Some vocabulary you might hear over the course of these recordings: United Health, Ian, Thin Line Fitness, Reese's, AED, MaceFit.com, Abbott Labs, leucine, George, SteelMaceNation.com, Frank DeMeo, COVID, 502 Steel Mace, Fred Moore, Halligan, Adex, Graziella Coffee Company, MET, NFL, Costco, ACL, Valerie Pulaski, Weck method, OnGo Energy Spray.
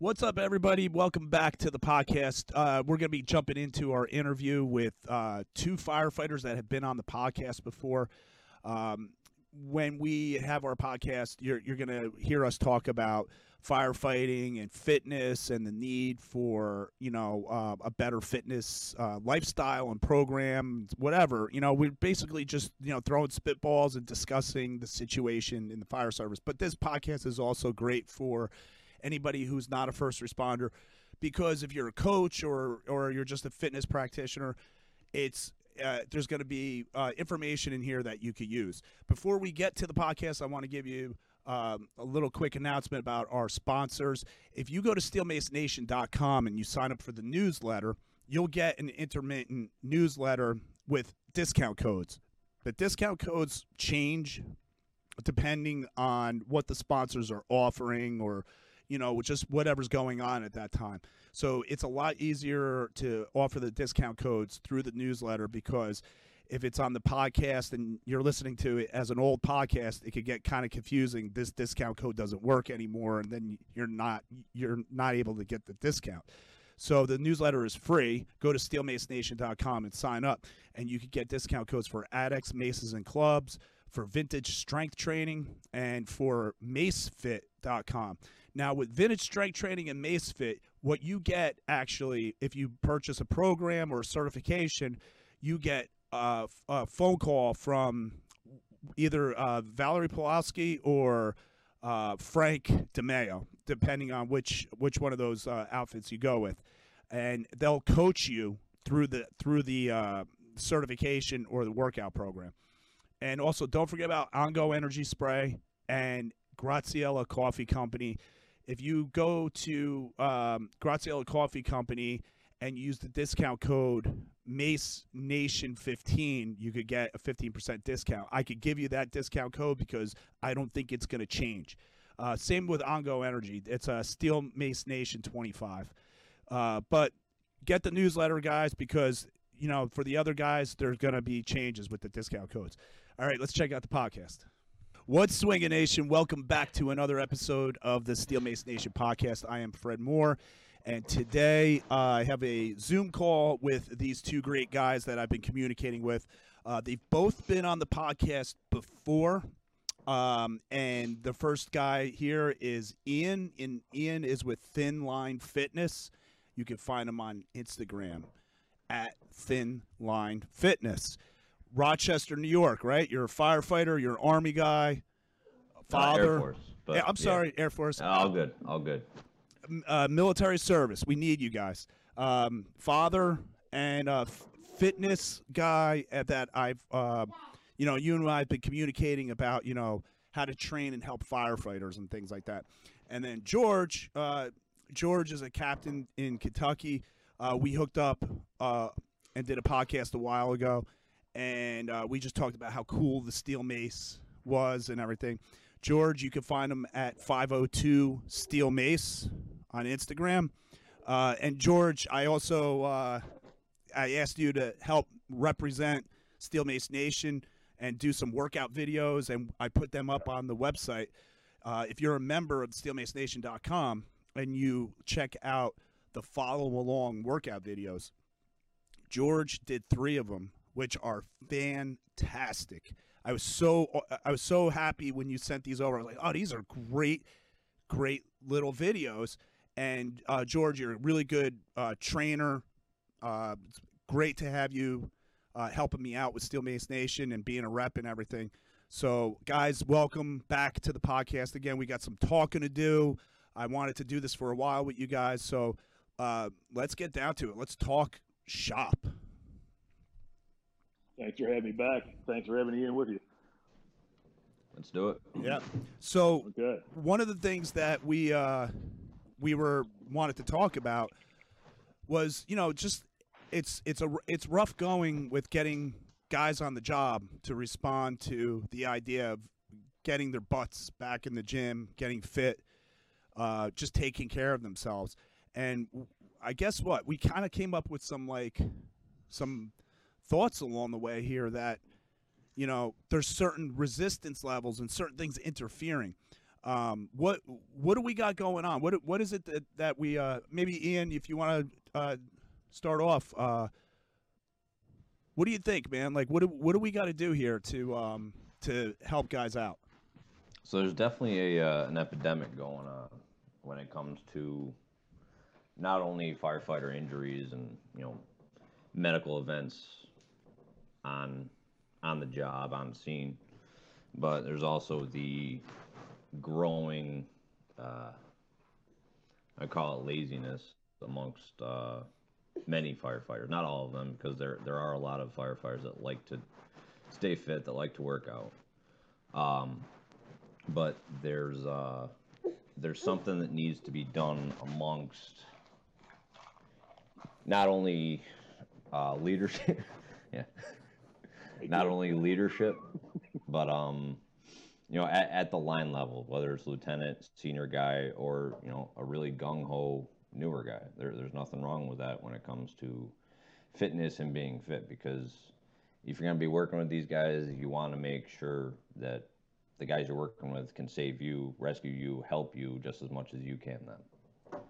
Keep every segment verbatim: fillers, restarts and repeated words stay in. What's up, everybody? Welcome back to the podcast. Uh, we're going to be jumping into our interview with uh, two firefighters that have been on the podcast before. Um, when we have our podcast, you're, you're going to hear us talk about firefighting and fitness and the need for, you know, uh, a better fitness uh, lifestyle and program, whatever. You know, we're basically just, you know, throwing spitballs and discussing the situation in the fire service. But this podcast is also great for anybody who's not a first responder, because if you're a coach or or you're just a fitness practitioner, it's uh, there's going to be uh, information in here that you could use. Before we get to the podcast, I want to give you um, a little quick announcement about our sponsors. If you go to Steel Mace Nation dot com and you sign up for the newsletter, you'll get an intermittent newsletter with discount codes. The discount codes change depending on what the sponsors are offering, or you know, just whatever's going on at that time. So it's a lot easier to offer the discount codes through the newsletter, because if it's on the podcast and you're listening to it as an old podcast, it could get kind of confusing. This discount code doesn't work anymore, and then you're not you're not able to get the discount. So the newsletter is free. Go to Steel Mace Nation dot com and sign up, and you can get discount codes for Adex, Maces, and Clubs, for Vintage Strength Training, and for Mace Fit dot com. Now, with Vintage Strength Training and MaceFit, what you get actually, if you purchase a program or a certification, you get a, a phone call from either uh, Valerie Pulaski or uh, Frank DeMeo, depending on which which one of those uh, outfits you go with, and they'll coach you through the through the uh, certification or the workout program. And also, don't forget about OnGo Energy Spray and Graziella Coffee Company. If you go to um, Graziella Coffee Company and use the discount code Mace Nation fifteen, you could get a fifteen percent discount. I could give you that discount code because I don't think it's going to change. Uh, same with OnGo Energy. It's a Steel Mace Nation twenty-five. Uh, but get the newsletter, guys, because you know, for the other guys, there's going to be changes with the discount codes. All right, let's check out the podcast. What's swingin' nation? Welcome back to another episode of the Steel Mace Nation podcast. I am Fred Moore, and today uh, I have a Zoom call with these two great guys that I've been communicating with. Uh, they've both been on the podcast before, um, and the first guy here is Ian. And Ian is with Thin Line Fitness. You can find him on Instagram at Thin Line Fitness. Rochester, New York, right? You're a firefighter, you're an Army guy, father. Uh, Air Force, but yeah, I'm yeah. sorry, Air Force. All good, all good. Uh, military service, we need you guys. Um, father and a f- fitness guy at that I've, uh, you know, you and I have been communicating about, you know, how to train and help firefighters and things like that. And then George, uh, George is a captain in Kentucky. Uh, we hooked up uh, and did a podcast a while ago, and uh, we just talked about how cool the Steel Mace was and everything. George, you can find him at five oh two Steel Mace on Instagram. Uh, and George, I also uh, I asked you to help represent Steel Mace Nation and do some workout videos, and I put them up on the website. Uh, if you're a member of Steel Mace Nation dot com and you check out the follow-along workout videos, George did three of them, which are fantastic. I was so I was so happy when you sent these over. I was like, oh, these are great, great little videos. And uh, George, you're a really good uh, trainer. Uh, it's great to have you uh, helping me out with Steel Mace Nation and being a rep and everything. So, guys, welcome back to the podcast again. We got some talking to do. I wanted to do this for a while with you guys, so uh, let's get down to it. Let's talk shop. Thanks for having me back. Thanks for having Ian with you. Let's do it. Yeah. So okay. One of the things that we uh, we were wanted to talk about was, you know, just it's it's a it's rough going with getting guys on the job to respond to the idea of getting their butts back in the gym, getting fit, uh, just taking care of themselves. And I guess what we kind of came up with some like some. thoughts along the way here that, you know, there's certain resistance levels and certain things interfering. Um, what what do we got going on? What what is it that, that we uh, maybe Ian, if you want to uh, start off, uh, what do you think, man? Like, what do, what do we got to do here to um, to help guys out? So there's definitely a uh, an epidemic going on when it comes to not only firefighter injuries and, you know, medical events on on the job, on scene, but there's also the growing, uh, I call it laziness amongst uh, many firefighters. Not all of them, because there there are a lot of firefighters that like to stay fit, that like to work out. Um, but there's uh, there's something that needs to be done amongst not only uh, leadership, yeah, not only leadership, but um. you know, at, at the line level, whether it's lieutenant, senior guy, or, you know, a really gung-ho newer guy. There, there's nothing wrong with that when it comes to fitness and being fit, because if you're going to be working with these guys, you want to make sure that the guys you're working with can save you, rescue you, help you just as much as you can them.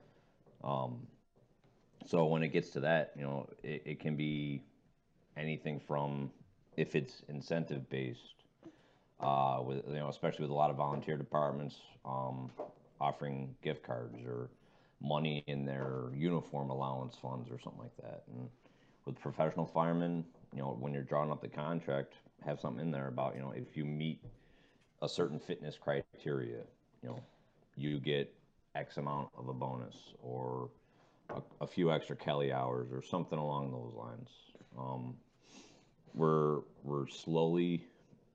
Um, so when it gets to that, you know, it, it can be anything from, if it's incentive-based, Uh, with, you know, especially with a lot of volunteer departments um, offering gift cards or money in their uniform allowance funds or something like that. And with professional firemen, you know, when you're drawing up the contract, have something in there about, you know, if you meet a certain fitness criteria, you know, you get X amount of a bonus or a, a few extra Kelly hours or something along those lines. Um, we're we're slowly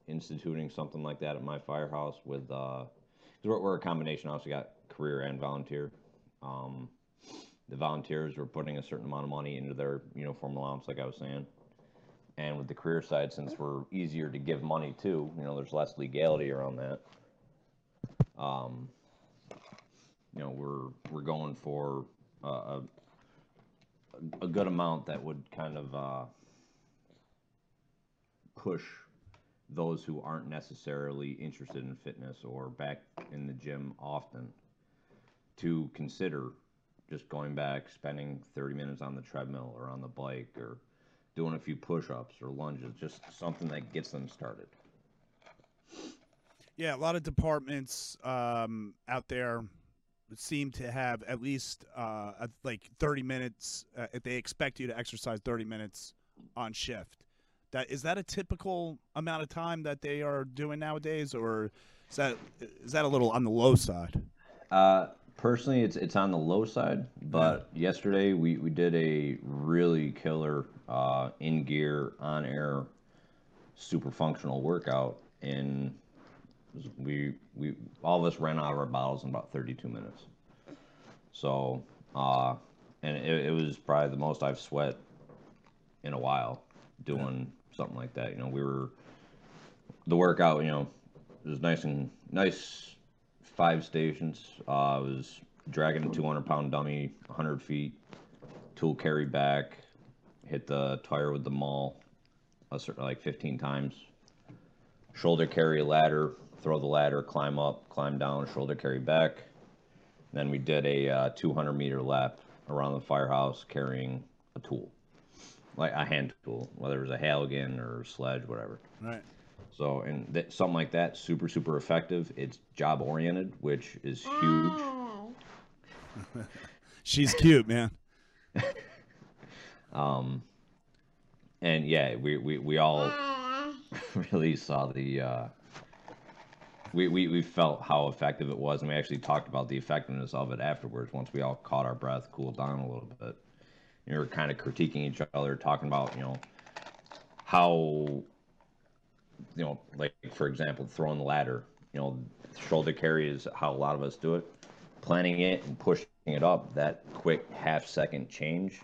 instituting something like that at my firehouse with uh because we're, we're a combination. Also got career and volunteer. Um the volunteers were putting a certain amount of money into their uniform allowance, like I was saying, and with the career side, since we're easier to give money to, you know, there's less legality around that. Um you know, we're we're going for uh, a a good amount that would kind of uh push those who aren't necessarily interested in fitness or back in the gym often to consider just going back, spending thirty minutes on the treadmill or on the bike or doing a few push-ups or lunges, just something that gets them started. Yeah, a lot of departments um, out there seem to have at least uh, like thirty minutes. Uh, if they expect you to exercise thirty minutes on shift. That, is that a typical amount of time that they are doing nowadays, or is that is that a little on the low side? Uh, personally, it's it's on the low side. But yeah. Yesterday we, we did a really killer uh, in gear on air super functional workout, and we we all of us ran out of our bottles in about thirty-two minutes. So uh, and it, it was probably the most I've sweat in a while doing. Yeah. Something like that. You know, we were the workout, you know, it was nice and nice five stations. Uh, I was dragging a two hundred pound dummy, one hundred feet, tool carry back, hit the tire with the maul a certain, like fifteen times, shoulder carry ladder, throw the ladder, climb up, climb down, shoulder carry back. And then we did a uh, two hundred meter lap around the firehouse carrying a tool. Like a hand tool, whether it was a Halligan or a sledge, whatever. Right. So, and th something like that, super, super effective. It's job oriented, which is huge. She's cute, man. um, and yeah, we we we all really saw the. Uh, we we we felt how effective it was, and we actually talked about the effectiveness of it afterwards. Once we all caught our breath, cooled down a little bit. We were kind of critiquing each other, talking about, you know, how, you know, like, for example, throwing the ladder, you know, shoulder carry is how a lot of us do it. Planning it and pushing it up, that quick half-second change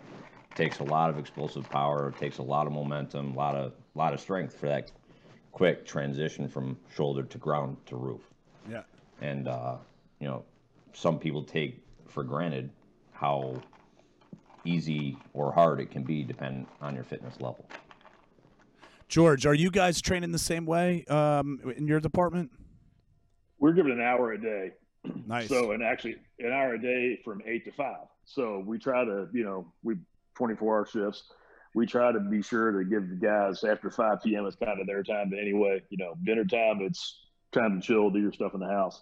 takes a lot of explosive power, takes a lot of momentum, a lot of, lot of strength for that quick transition from shoulder to ground to roof. Yeah. And, uh, you know, some people take for granted how easy or hard it can be depending on your fitness level. George, are you guys training the same way um, in your department? we're given an hour a day. Nice. So, and actually an hour a day from eight to five. So we try to, you know, we twenty-four hour shifts. We try to be sure to give the guys after five P M it's kind of their time. But anyway, you know, dinner time, it's time to chill, do your stuff in the house.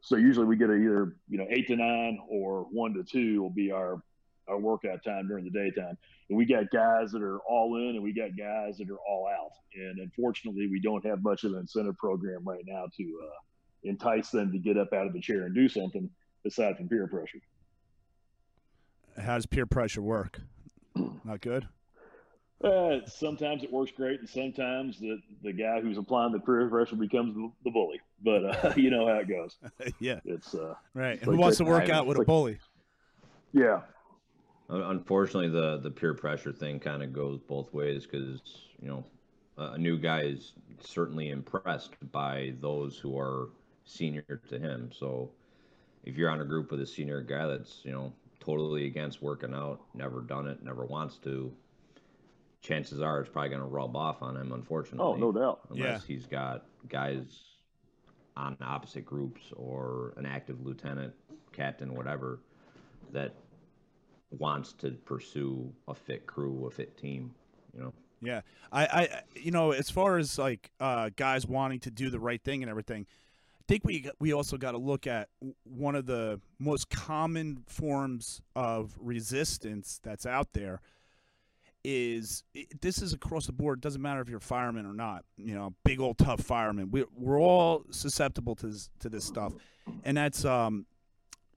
So usually we get a either, you know, eight to nine or one to two will be our, our workout time during the daytime. And we got guys that are all in and we got guys that are all out. And unfortunately we don't have much of an incentive program right now to, uh, entice them to get up out of the chair and do something aside from peer pressure. How does peer pressure work? Not good? Uh, sometimes it works great, and sometimes the, the guy who's applying the peer pressure becomes the, the bully. But uh, you know how it goes. Yeah. It's uh, right. It's like who wants to work out with like, a bully? Yeah. Unfortunately, the, the peer pressure thing kind of goes both ways because, you know, a new guy is certainly impressed by those who are senior to him. So if you're on a group with a senior guy that's, you know, totally against working out, never done it, never wants to, chances are it's probably going to rub off on him, unfortunately. Oh, no doubt. Unless yeah. he's got guys on opposite groups or an active lieutenant, captain, whatever, that wants to pursue a fit crew, a fit team, you know. Yeah, I, I, you know, as far as like uh, guys wanting to do the right thing and everything, I think we we also got to look at one of the most common forms of resistance that's out there. Is it, this is across the board? It doesn't matter if you're a fireman or not. You know, big old tough fireman. We we're all susceptible to this, to this stuff, and that's um,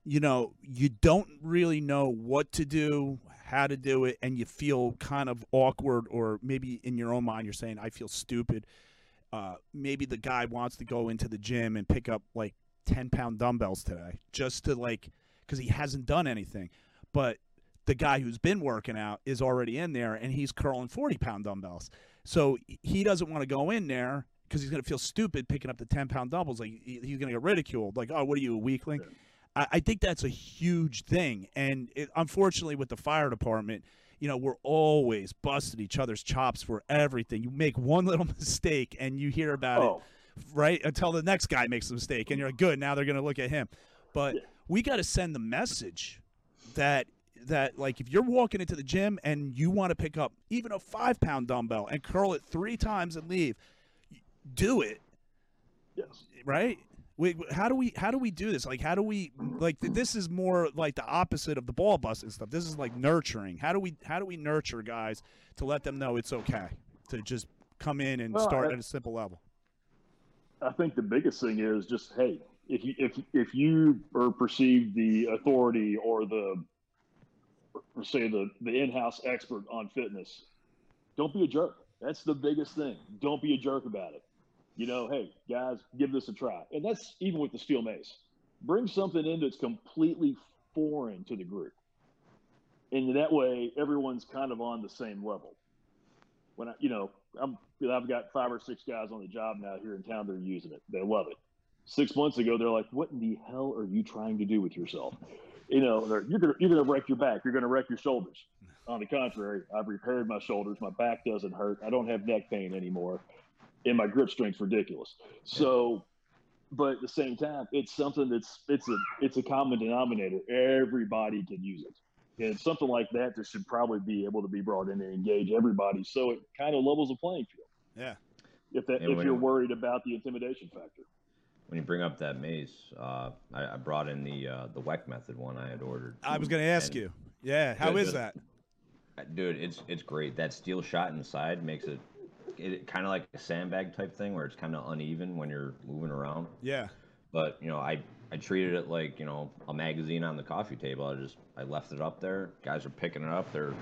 you know, you don't really know what to do, how to do it, and you feel kind of awkward, or maybe in your own mind you're saying, I feel stupid. Uh, maybe the guy wants to go into the gym and pick up like ten pound dumbbells today just to like, because he hasn't done anything. But the guy who's been working out is already in there and he's curling forty pound dumbbells. So he doesn't want to go in there because he's going to feel stupid picking up the ten pound dumbbells. Like he's going to get ridiculed. Like, oh, what are you, a weakling? Yeah. I think that's a huge thing. And it, unfortunately, with the fire department, you know, we're always busting each other's chops for everything. You make one little mistake and you hear about oh. it, right? Until the next guy makes a mistake and you're like, good, now they're going to look at him. But yeah. we got to send the message that, that like, if you're walking into the gym and you want to pick up even a five pound dumbbell and curl it three times and leave, do it. Yes. Right? We, how do we how do we do this? Like, how do we like this is more like the opposite of the ball busting stuff. This is like nurturing. How do we how do we nurture guys to let them know it's okay to just come in and well, start I, at a simple level? I think the biggest thing is just, hey, if you if if you are perceived the authority or the or say the the in-house expert on fitness, don't be a jerk. That's the biggest thing. Don't be a jerk about it. You know, hey, guys, give this a try. And that's even with the steel mace. Bring something in that's completely foreign to the group. And that way, everyone's kind of on the same level. When I, you know, I'm, I've got five or six guys on the job now here in town that are using it. They love it. Six months ago, they're like, what in the hell are you trying to do with yourself? You know, you're going you're to wreck your back. You're going to wreck your shoulders. On the contrary, I've repaired my shoulders. My back doesn't hurt. I don't have neck pain anymore. And my grip strength's ridiculous. So, but at the same time, it's something that's, it's a, it's a common denominator. Everybody can use it. And something like that that should probably be able to be brought in and engage everybody. So it kind of levels the playing field. Yeah. If that, and if you're worried about the intimidation factor. When you bring up that mace, uh, I, I brought in the, uh, the Weck method one I had ordered. I was going to ask and, you. Yeah. How dude, is that? Dude, it's, it's great. That steel shot inside makes it, it kind of like a sandbag type thing where it's kind of uneven when you're moving around. Yeah. But, you know, I, I treated it like, you know, a magazine on the coffee table. I just, I left it up there. Guys are picking it up. They're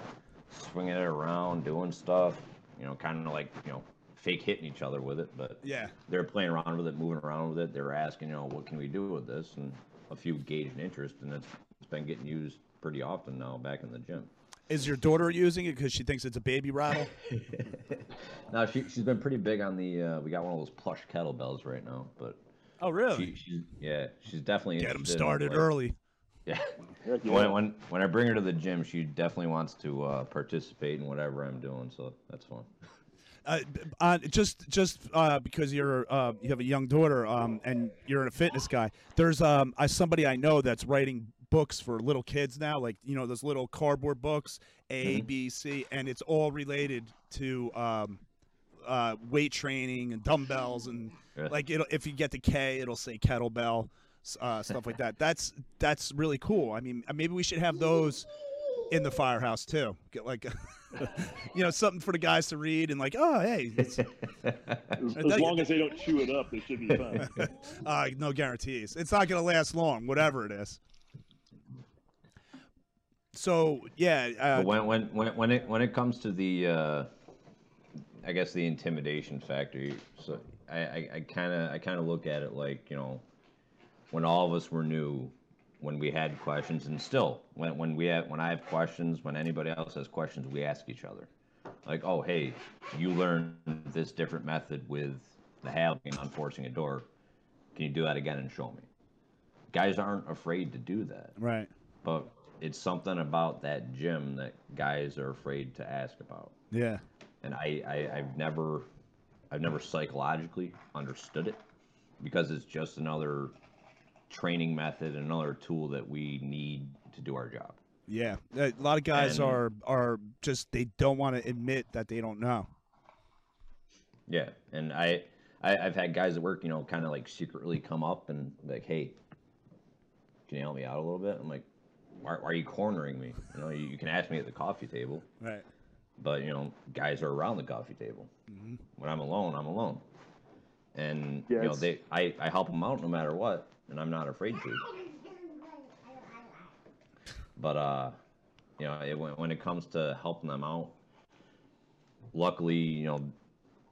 swinging it around, doing stuff, you know, kind of like, you know, fake hitting each other with it. But yeah, they're playing around with it, moving around with it. They were asking, you know, what can we do with this? And a few gauged interest, and it's, it's been getting used pretty often now back in the gym. Is your daughter using it because she thinks it's a baby rattle? No, she, she's been pretty big on the, uh, we got one of those plush kettlebells right now. But oh, really? She, she's, yeah, she's definitely get them started in, like, early. Yeah. When, when, when I bring her to the gym, she definitely wants to uh, participate in whatever I'm doing, so that's fun. uh, uh, just just uh, because you're uh, you have a young daughter um, and you're a fitness guy. There's um I, somebody I know that's writing books for little kids now, like you know those little cardboard books, A, mm-hmm. B, C, and it's all related to um, uh, weight training and dumbbells and yeah. like it'll, if you get the K, it'll say kettlebell. Uh, stuff like that. That's that's really cool. I mean, maybe we should have those in the firehouse too. Get like, you know, something for the guys to read and like, oh hey. As, as long as they don't chew it up, they should be fine. uh, no guarantees. It's not going to last long, whatever it is. So yeah. Uh, when when when when it when it comes to the, uh, I guess the intimidation factor. So I I kind of I kind of look at it like, you know, when all of us were new, when we had questions, and still, when when we have, when I have questions, when anybody else has questions, we ask each other, like, "Oh, hey, you learned this different method with the halving on forcing a door. Can you do that again and show me?" Guys aren't afraid to do that, right? But it's something about that gym that guys are afraid to ask about. Yeah, and I, I I've never I've never psychologically understood it, because it's just another training method, another tool that we need to do our job. Yeah, a lot of guys and, are are just, they don't want to admit that they don't know. Yeah, and I, I I've had guys at work, you know, kind of like secretly come up and like, hey, can you help me out a little bit? I'm like, why, why are you cornering me? You know, you, you can ask me at the coffee table, right? But you know, guys are around the coffee table. Mm-hmm. When I'm alone, I'm alone, and yes. you know, they I I help them out no matter what. And I'm not afraid to. But, uh, you know, it, when, when it comes to helping them out, luckily, you know,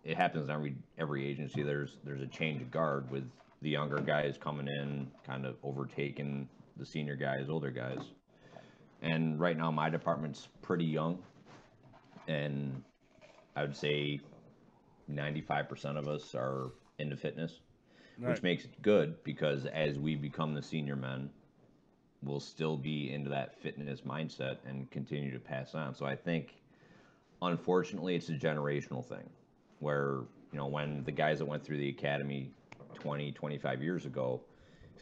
it happens in every, every agency. There's there's a change of guard with the younger guys coming in, kind of overtaking the senior guys, older guys. And right now my department's pretty young. And I would say ninety-five percent of us are into fitness. Right. Which makes it good, because as we become the senior men, we'll still be into that fitness mindset and continue to pass on. So I think, unfortunately, it's a generational thing where, you know, when the guys that went through the academy twenty, twenty-five years ago,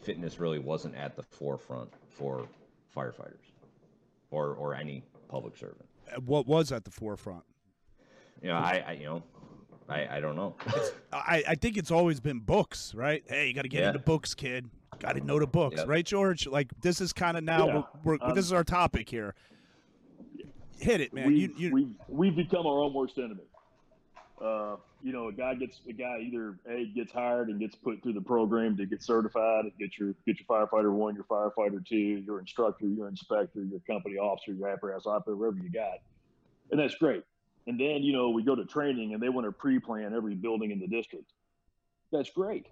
fitness really wasn't at the forefront for firefighters or, or any public servant. What was at the forefront? You know, I, I you know. I, I don't know. I, I think it's always been books, right? Hey, you got to get yeah. into books, kid. Got to know the books, yep. right, George? Like, this is kind of now, yeah. we're, we're, um, this is our topic here. Hit it, man. We've, you, you... We've, we've become our own worst enemy. Uh, you know, a guy gets, a guy either A, gets hired and gets put through the program to get certified, get your, get your firefighter one, your firefighter two, your instructor, your inspector, your company officer, your apparatus operator, wherever you got. And that's great. And then, you know, we go to training and they want to pre-plan every building in the district. That's great.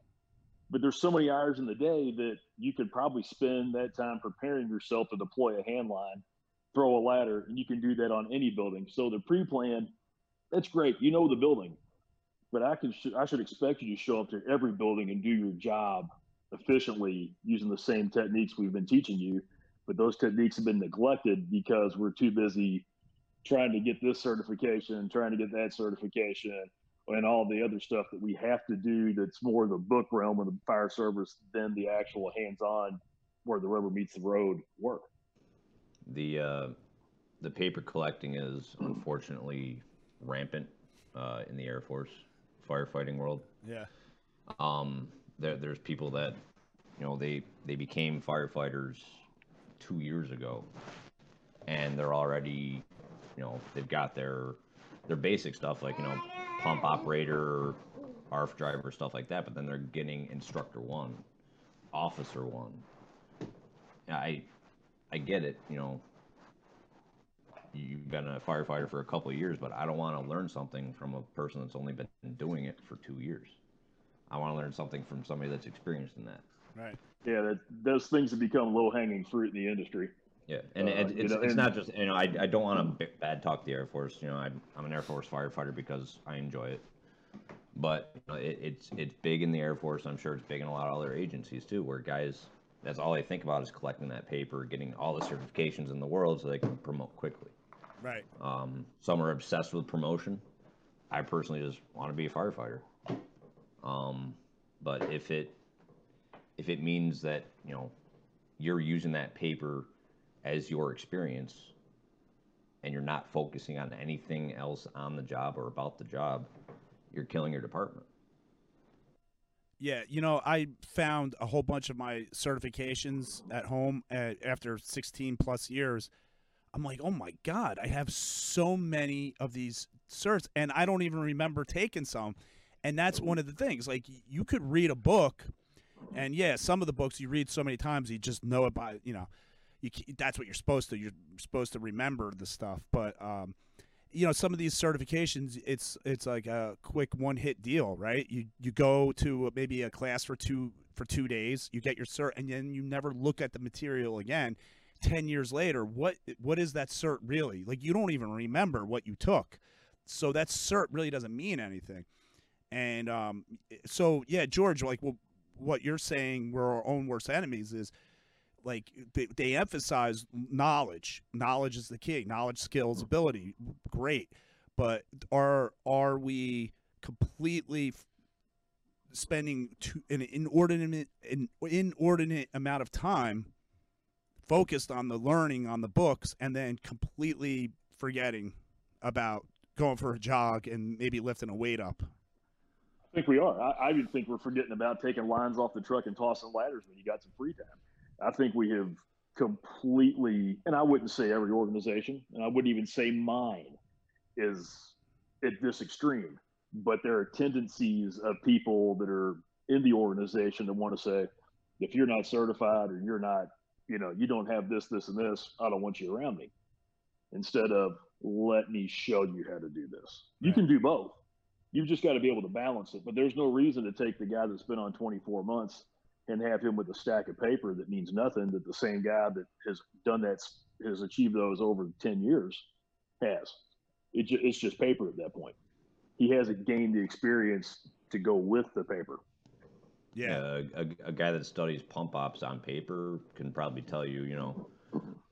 But there's so many hours in the day that you could probably spend that time preparing yourself to deploy a hand line, throw a ladder, and you can do that on any building. So the pre-plan, that's great. You know the building. But I, can sh- I should expect you to show up to every building and do your job efficiently using the same techniques we've been teaching you. But those techniques have been neglected because we're too busy trying to get this certification, trying to get that certification, and all the other stuff that we have to do that's more the book realm of the fire service than the actual hands-on where the rubber meets the road work. The uh, the paper collecting is unfortunately rampant uh, in the Air Force firefighting world. Yeah. Um, there, there's people that, you know, they, they became firefighters two years ago, and they're already... You know, they've got their their basic stuff like, you know, pump operator, A R F driver, stuff like that. But then they're getting instructor one, officer one. I I get it. You know, you've been a firefighter for a couple of years, but I don't want to learn something from a person that's only been doing it for two years. I want to learn something from somebody that's experienced in that. Right. Yeah, that, those things have become low hanging fruit in the industry. Yeah, and uh, it, it's, you know, it's not just, you know, I, I don't want to bad talk the Air Force. You know, I'm, I'm an Air Force firefighter because I enjoy it. But you know, it, it's it's big in the Air Force. I'm sure it's big in a lot of other agencies, too, where guys, that's all they think about is collecting that paper, getting all the certifications in the world so they can promote quickly. Right. Um, some are obsessed with promotion. I personally just want to be a firefighter. Um, but if it if it means that, you know, you're using that paper as your experience and you're not focusing on anything else on the job or about the job, you're killing your department. Yeah, you know, I found a whole bunch of my certifications at home at, after sixteen plus years. I'm like, oh my God, I have so many of these certs, and I don't even remember taking some. And that's one of the things. Like, you could read a book, and yeah, some of the books you read so many times, you just know it by, you know, you, that's what you're supposed to. You're supposed to remember the stuff. But, um, you know, some of these certifications, it's it's like a quick one-hit deal, right? You you go to maybe a class for two for two days, you get your cert, and then you never look at the material again. Ten years later, what what is that cert really? Like, you don't even remember what you took. So that cert really doesn't mean anything. And um, so, yeah, George, like, well, what you're saying, we're our own worst enemies, is like they, they emphasize knowledge. Knowledge is the key. Knowledge, skills, ability. Great. But are are we completely spending too, an inordinate, an inordinate amount of time focused on the learning, on the books, and then completely forgetting about going for a jog and maybe lifting a weight up? I think we are. I, I would think we're forgetting about taking lines off the truck and tossing ladders when you got some free time. I think we have completely, and I wouldn't say every organization, and I wouldn't even say mine is at this extreme, but there are tendencies of people that are in the organization that want to say, if you're not certified or you're not, you know, you don't have this, this, and this, I don't want you around me. Instead of, let me show you how to do this. Right. You can do both. You've just got to be able to balance it, but there's no reason to take the guy that's been on twenty-four months and have him with a stack of paper that means nothing that the same guy that has done that, has achieved those over ten years has. It ju- it's just paper at that point. He hasn't gained the experience to go with the paper. Yeah, a, a, a guy that studies pump ops on paper can probably tell you, you know,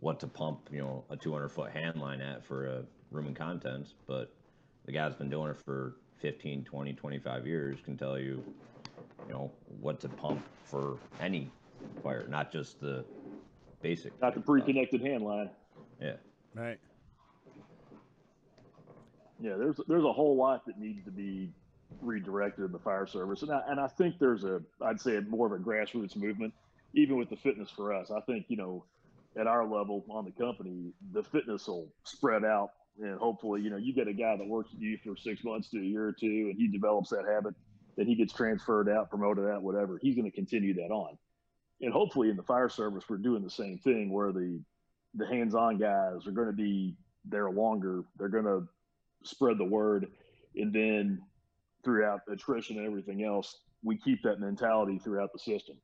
what to pump, you know, a two hundred foot hand line at for a room and contents, but the guy's been doing it for fifteen, twenty, twenty-five years can tell you, you know, what to pump for any fire, not just the basic. Not the pre-connected hand line. Yeah. Right. Yeah, there's there's a whole lot that needs to be redirected in the fire service, and I, and I think there's a, I'd say more of a grassroots movement, even with the fitness for us. I think, you know, at our level on the company, the fitness will spread out, and hopefully, you know, you get a guy that works with you for six months to a year or two, and he develops that habit, then he gets transferred out, promoted out, whatever. He's going to continue that on. And hopefully in the fire service, we're doing the same thing where the the hands-on guys are going to be there longer. They're going to spread the word. And then throughout attrition and everything else, we keep that mentality throughout the system.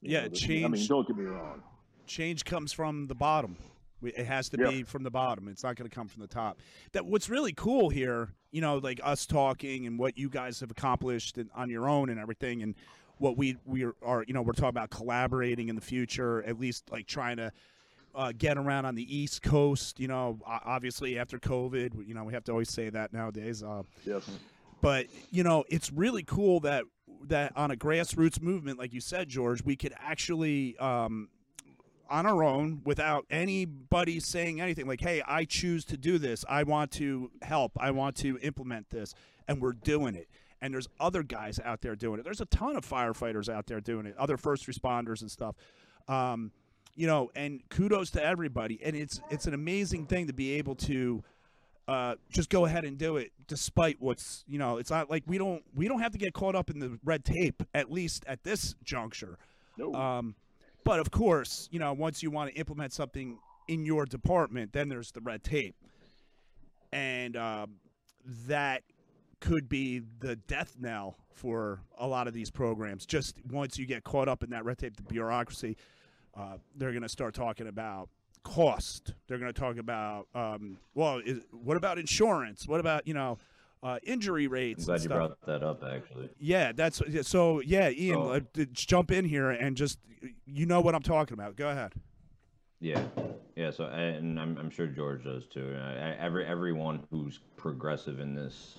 You yeah, know, change. I mean, don't get me wrong. Change comes from the bottom. It has to yeah. be from the bottom. It's not going to come from the top. That what's really cool here, you know, like us talking and what you guys have accomplished and on your own and everything, and what we we are, you know, we're talking about collaborating in the future, at least like trying to uh, get around on the East Coast. You know, obviously after COVID, you know, we have to always say that nowadays. Uh, yes. But you know, it's really cool that that on a grassroots movement, like you said, George, we could actually. Um, on our own without anybody saying anything, like, hey, I choose to do this. I want to help. I want to implement this. And we're doing it. And there's other guys out there doing it. There's a ton of firefighters out there doing it, other first responders and stuff. Um, you know, and kudos to everybody. And it's it's an amazing thing to be able to uh, just go ahead and do it despite what's, you know, it's not like we don't we don't have to get caught up in the red tape, at least at this juncture. No. Um, But, of course, you know, once you want to implement something in your department, then there's the red tape. And um, that could be the death knell for a lot of these programs. Just once you get caught up in that red tape, the bureaucracy, uh, they're going to start talking about cost. They're going to talk about, um, well, is, what about insurance? What about, you know, uh, injury rates? I'm glad and you stuff. brought that up, actually. Yeah, that's so, yeah, Ian, so, uh, jump in here and just – you know what I'm talking about. Go ahead. Yeah, yeah. So, and I'm I'm sure George does too. I, I, every everyone who's progressive in this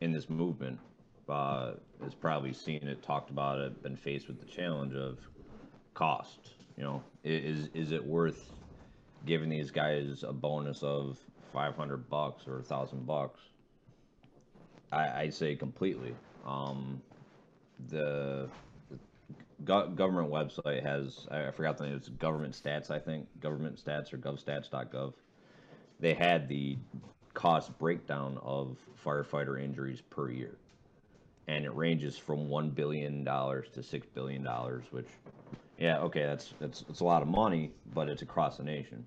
in this movement uh, has probably seen it, talked about it, been faced with the challenge of cost. You know, is is it worth giving these guys a bonus of five hundred bucks or a thousand bucks? I I say completely. Um, the Go government website has, I forgot the name, it's Government Stats, I think, Government Stats or govstats dot gov. They had the cost breakdown of firefighter injuries per year. And it ranges from one billion dollars to six billion dollars, which, yeah, okay, that's, that's, that's a lot of money, but it's across the nation.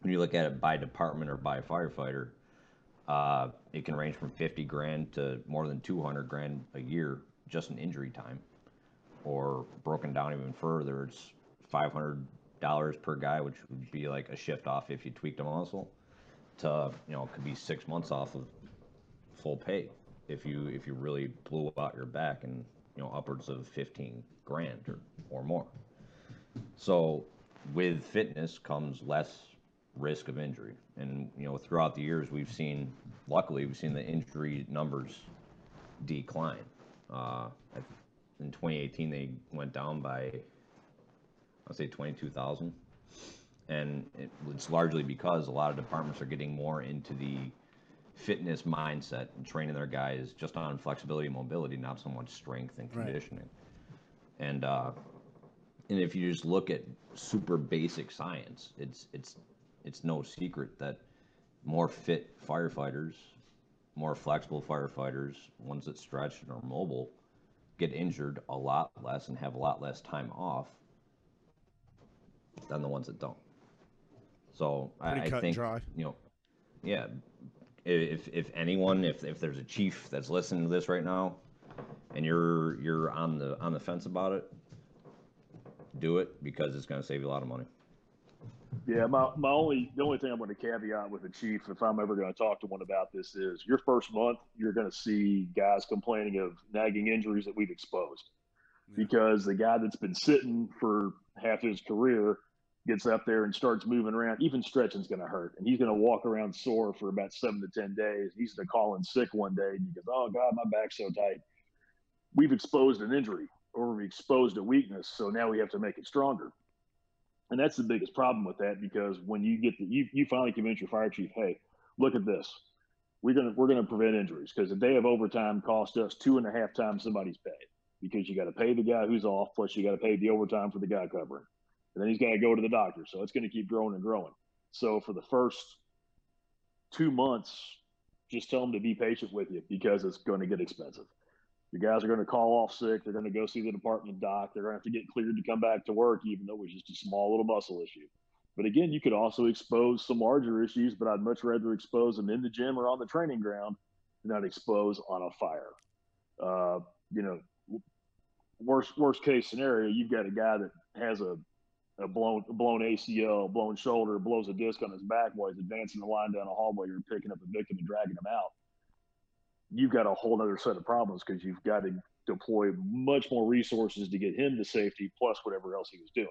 When you look at it by department or by firefighter, uh, it can range from fifty grand to more than two hundred grand a year, just in injury time. Or broken down even further, it's five hundred dollars per guy, which would be like a shift off if you tweaked a muscle, to, you know, it could be six months off of full pay if you if you really blew out your back, and, you know, upwards of fifteen grand or, or more. So with fitness comes less risk of injury. And, you know, throughout the years we've seen, luckily we've seen the injury numbers decline. Uh, I In twenty eighteen, they went down by, I'll say, twenty-two thousand, and it, it's largely because a lot of departments are getting more into the fitness mindset and training their guys just on flexibility and mobility, not so much strength and conditioning. Right. And uh, and if you just look at super basic science, it's it's it's no secret that more fit firefighters, more flexible firefighters, ones that stretch and are mobile, get injured a lot less and have a lot less time off than the ones that don't. So Pretty I cut think, dry. you know, yeah, if, if anyone, if, if there's a chief that's listening to this right now and you're, you're on the, on the fence about it, do it, because it's going to save you a lot of money. Yeah. My, my only, the only thing I'm going to caveat with the chief, if I'm ever going to talk to one about this, is your first month, you're going to see guys complaining of nagging injuries that we've exposed, yeah. because the guy that's been sitting for half his career gets up there and starts moving around. Even stretching is going to hurt, and he's going to walk around sore for about seven to ten days. He's going to call in sick one day and he goes, "Oh God, my back's so tight." We've exposed an injury, or we exposed a weakness. So now we have to make it stronger. And that's the biggest problem with that, because when you get the, you, you finally convince your fire chief, "Hey, look at this. We're gonna we're gonna prevent injuries, because a day of overtime cost us two and a half times somebody's pay, because you got to pay the guy who's off, plus you got to pay the overtime for the guy covering, and then he's got to go to the doctor. So it's going to keep growing and growing." So for the first two months, just tell them to be patient with you, because it's going to get expensive. Your guys are going to call off sick. They're going to go see the department doc. They're going to have to get cleared to come back to work, even though it was just a small little muscle issue. But again, you could also expose some larger issues, but I'd much rather expose them in the gym or on the training ground than I'd expose on a fire. Uh, you know, worst worst case scenario, you've got a guy that has a, a blown a blown A C L, blown shoulder, blows a disc on his back while he's advancing the line down a hallway. You're picking up a victim and dragging him out. You've got a whole other set of problems, because you've got to deploy much more resources to get him to safety, plus whatever else he was doing.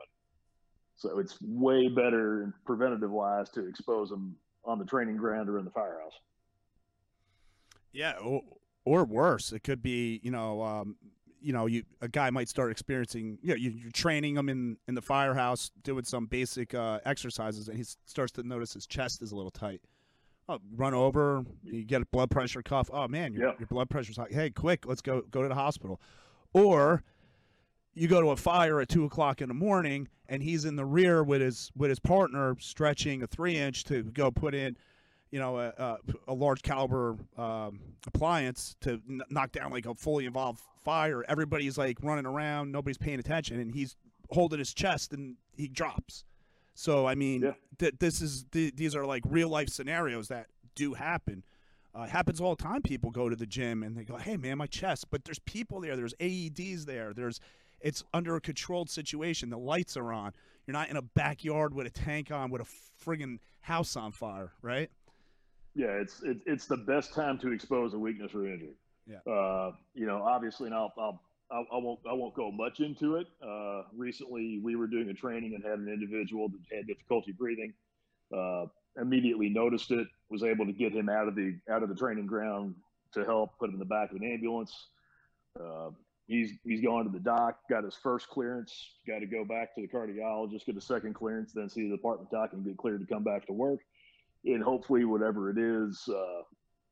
So it's way better and preventative wise to expose him on the training ground or in the firehouse. Yeah. Or, or worse, it could be, you know, um, you know, you, a guy might start experiencing, you know, you, you're training him in, in the firehouse, doing some basic uh, exercises, and he starts to notice his chest is a little tight. Oh, run over, you get a blood pressure cuff. Oh man, your, yeah. your blood pressure's high. Hey, quick, let's go go to the hospital. Or you go to a fire at two o'clock in the morning, and he's in the rear with his with his partner stretching a three inch to go put in, you know, a a, a large caliber um, appliance to n knock down like a fully involved fire. Everybody's like running around, nobody's paying attention, and he's holding his chest, and he drops. So I mean, yeah. th this is th these are like real life scenarios that do happen. Uh, it happens all the time. People go to the gym and they go, "Hey man, my chest." But there's people there. There's A E Ds there. There's, it's under a controlled situation. The lights are on. You're not in a backyard with a tank on with a friggin' house on fire, right? Yeah, it's it's it's the best time to expose a weakness or injury. Yeah. Uh, you know, obviously, and I'll I'll I, I won't I won't go much into it. Uh, recently, we were doing a training and had an individual that had difficulty breathing. Uh, immediately noticed it. Was able to get him out of the out of the training ground to help put him in the back of an ambulance. Uh, he's he's gone to the doc. Got his first clearance. Got to go back to the cardiologist. Get a second clearance. Then see the department doc and get cleared to come back to work. And hopefully, whatever it is, uh,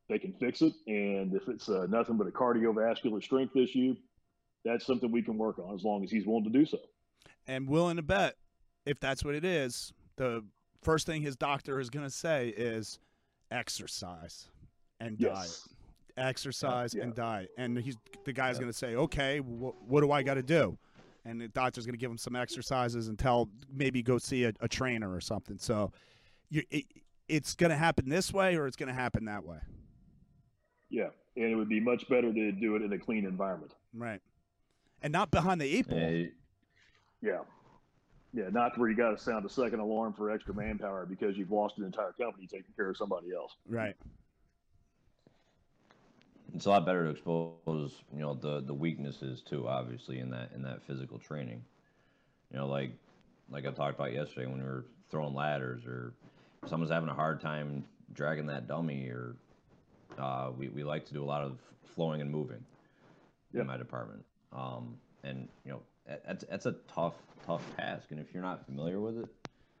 they can fix it. And if it's uh, nothing but a cardiovascular strength issue, that's something we can work on as long as he's willing to do so. And willing to bet, if that's what it is, the first thing his doctor is going to say is exercise and diet. Yes. Exercise yeah, yeah. and diet. And he's, the guy's yeah. going to say, okay, wh what do I got to do? And the doctor's going to give him some exercises and tell, maybe go see a, a trainer or something. So you, it, it's going to happen this way or it's going to happen that way. Yeah, and it would be much better to do it in a clean environment. Right. And not behind the eight ball. Hey. Yeah. Yeah, not where you got to sound a second alarm for extra manpower because you've lost an entire company taking care of somebody else. Right. It's a lot better to expose, you know, the the weaknesses too, obviously, in that in that physical training. You know, like like I talked about yesterday when we were throwing ladders, or someone's having a hard time dragging that dummy, or uh, we we like to do a lot of flowing and moving yeah. in my department. Um, and you know, that's, that's a tough, tough task. And if you're not familiar with it,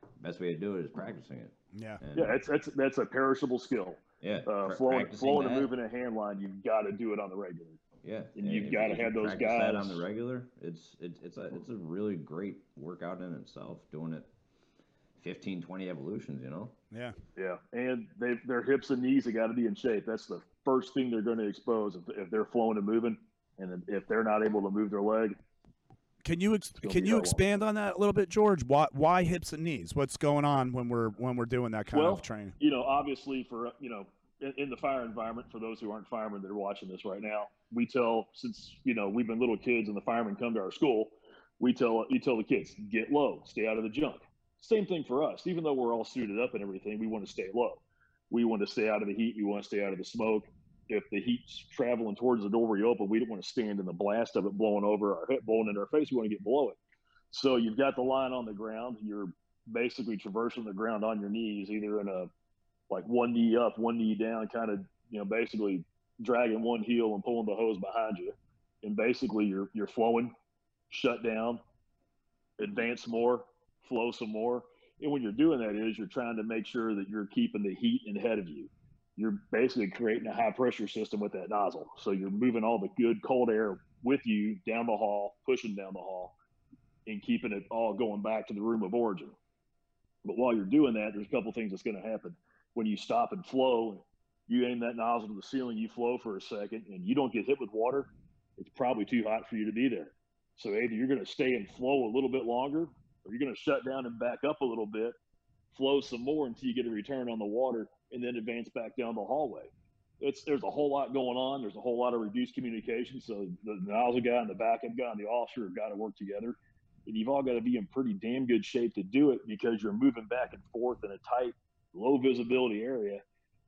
the best way to do it is practicing it. Yeah. And yeah. That's, that's, that's a perishable skill. Yeah. Uh, flowing, flowing and moving a hand line. You've got to do it on the regular. Yeah. And, and you've got to have those guys that on the regular. It's, it's, it's a, it's a really great workout in itself, doing it fifteen, twenty evolutions, you know? Yeah. Yeah. And they, their hips and knees have got to be in shape. That's the first thing they're going to expose if, if they're flowing and moving. And if they're not able to move their leg, can you ex can you expand on that a little bit, George? Why why hips and knees? What's going on when we're when we're doing that kind well, of training? You know, obviously, for you know, in, in the fire environment, for those who aren't firemen that are watching this right now, we tell since you know we've been little kids and the firemen come to our school, we tell you tell the kids get low, stay out of the junk. Same thing for us. Even though we're all suited up and everything, we want to stay low. We want to stay out of the heat. We want to stay out of the smoke. If the heat's traveling towards the door we open, we don't want to stand in the blast of it blowing over our head, blowing in our face. We want to get below it. So you've got the line on the ground. You're basically traversing the ground on your knees, either in a like one knee up, one knee down, kind of, you know, basically dragging one heel and pulling the hose behind you. And basically you're, you're flowing, shut down, advance more, flow some more. And when you're doing that is you're trying to make sure that you're keeping the heat in ahead of you. You're basically creating a high pressure system with that nozzle. So you're moving all the good cold air with you down the hall, pushing down the hall, and keeping it all going back to the room of origin. But while you're doing that, there's a couple things that's going to happen. When you stop and flow, you aim that nozzle to the ceiling, you flow for a second, and you don't get hit with water, it's probably too hot for you to be there. So either you're going to stay and flow a little bit longer, or you're going to shut down and back up a little bit, flow some more until you get a return on the water, and then advance back down the hallway. It's, there's a whole lot going on. There's a whole lot of reduced communication. So the nozzle guy and the backup guy and the officer have got to work together. And you've all got to be in pretty damn good shape to do it because you're moving back and forth in a tight, low visibility area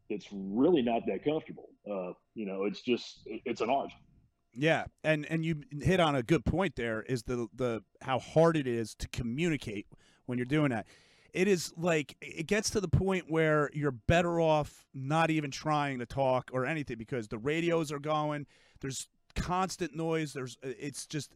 that's really not that comfortable. Uh, you know, it's just, it, it's an art. Yeah. And, and you hit on a good point there is the, the, how hard it is to communicate when you're doing that. It is like it gets to the point where you're better off not even trying to talk or anything because the radios are going. There's constant noise. There's it's just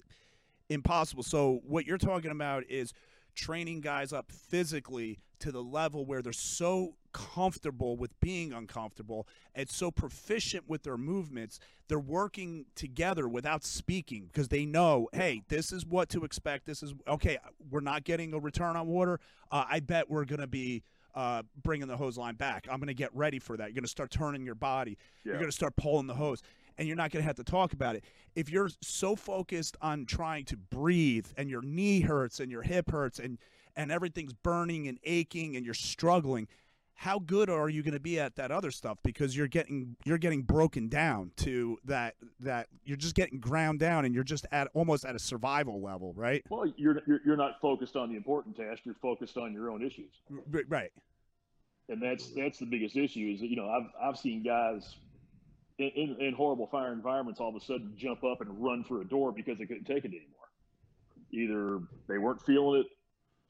impossible. So what you're talking about is training guys up physically to the level where they're so comfortable with being uncomfortable and so proficient with their movements. They're working together without speaking because they know, hey, this is what to expect. This is okay. We're not getting a return on water. Uh, I bet we're going to be uh, bringing the hose line back. I'm going to get ready for that. You're going to start turning your body. Yeah. You're going to start pulling the hose and you're not going to have to talk about it. If you're so focused on trying to breathe and your knee hurts and your hip hurts and, and everything's burning and aching and you're struggling, how good are you going to be at that other stuff? Because you're getting you're getting broken down to that that you're just getting ground down and you're just at almost at a survival level, right? Well, you're you're, you're not focused on the important task. You're focused on your own issues, right? And that's that's the biggest issue is that, you know I've I've seen guys in, in horrible fire environments all of a sudden jump up and run for a door because they couldn't take it anymore. Either they weren't feeling it,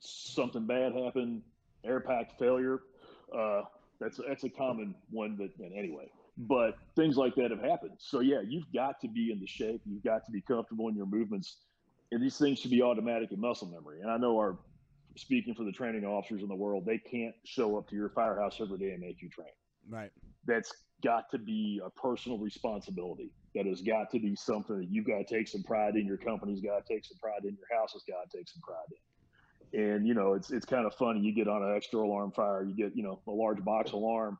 something bad happened, air pack failure. Uh, that's that's a common one, but and anyway. But things like that have happened. So yeah, you've got to be in the shape. You've got to be comfortable in your movements. And these things should be automatic in muscle memory. And I know our, speaking for the training officers in the world, they can't show up to your firehouse every day and make you train. Right. That's got to be a personal responsibility. That has got to be something that you've got to take some pride in. Your company's got to take some pride in. Your house has got to take some pride in. And, you know, it's it's kind of funny. You get on an extra alarm fire, you get, you know, a large box alarm,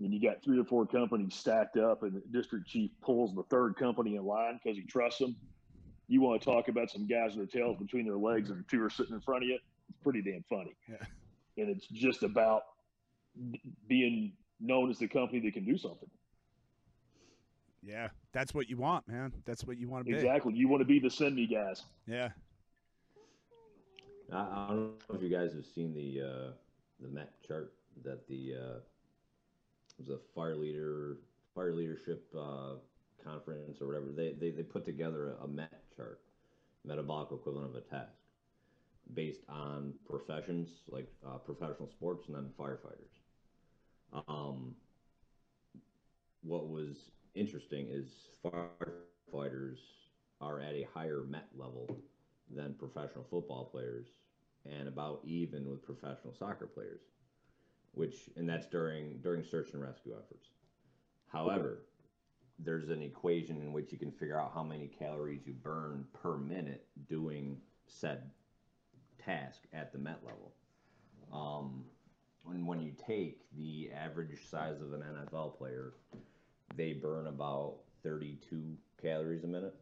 and you got three or four companies stacked up, and the district chief pulls the third company in line because he trusts them. You want to talk about some guys with their tails between their legs and two are sitting in front of you? It's pretty damn funny. Yeah. And it's just about being known as the company that can do something. Yeah, that's what you want, man. That's what you want to be. Exactly. You want to be the send me guys. Yeah. I don't know if you guys have seen the uh, the map chart that the uh, it was a fire leader fire leadership uh, conference or whatever. They they they put together a, a M E T chart, metabolic equivalent of a task, based on professions like uh, professional sports and then firefighters. Um, what was interesting is firefighters are at a higher M E T level than professional football players, and about even with professional soccer players, which, and that's during during search and rescue efforts. However, there's an equation in which you can figure out how many calories you burn per minute doing said task at the M E T level. Um, and when you take the average size of an N F L player, they burn about thirty-two calories a minute.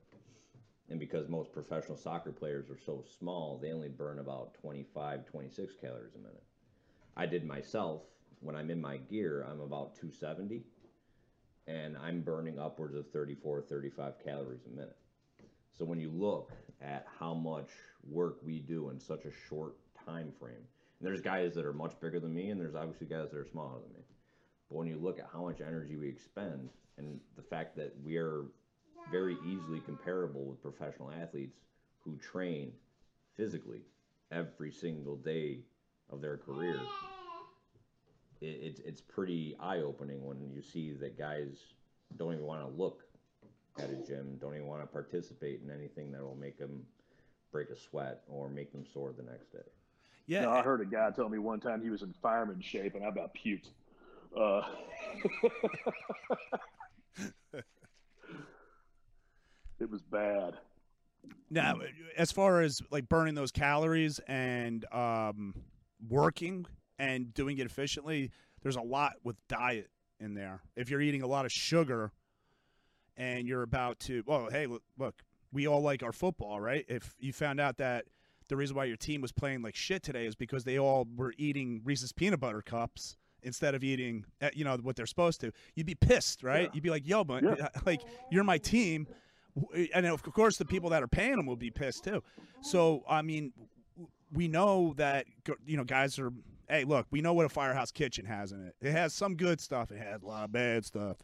And because most professional soccer players are so small, they only burn about twenty-five, twenty-six calories a minute. I did myself, when I'm in my gear, I'm about two seventy, and I'm burning upwards of thirty-four, thirty-five calories a minute. So when you look at how much work we do in such a short time frame, and there's guys that are much bigger than me, and there's obviously guys that are smaller than me. But when you look at how much energy we expend, and the fact that we are very easily comparable with professional athletes who train physically every single day of their career, it, it's it's pretty eye-opening when you see that guys don't even want to look at a gym, don't even want to participate in anything that will make them break a sweat or make them sore the next day. Yeah, you know, I heard a guy tell me one time he was in fireman shape, and I about puked. Uh... It was bad. Now, as far as like burning those calories and um, working and doing it efficiently, there's a lot with diet in there. If you're eating a lot of sugar and you're about to, well, hey, look, look, we all like our football, right? If you found out that the reason why your team was playing like shit today is because they all were eating Reese's peanut butter cups instead of eating, you know, what they're supposed to, you'd be pissed, right? Yeah. You'd be like, yo, but yeah. like you're my team. And of course, the people that are paying them will be pissed too. So, I mean, we know that, you know, guys are, hey, look, we know what a firehouse kitchen has in it. It has some good stuff. It has a lot of bad stuff.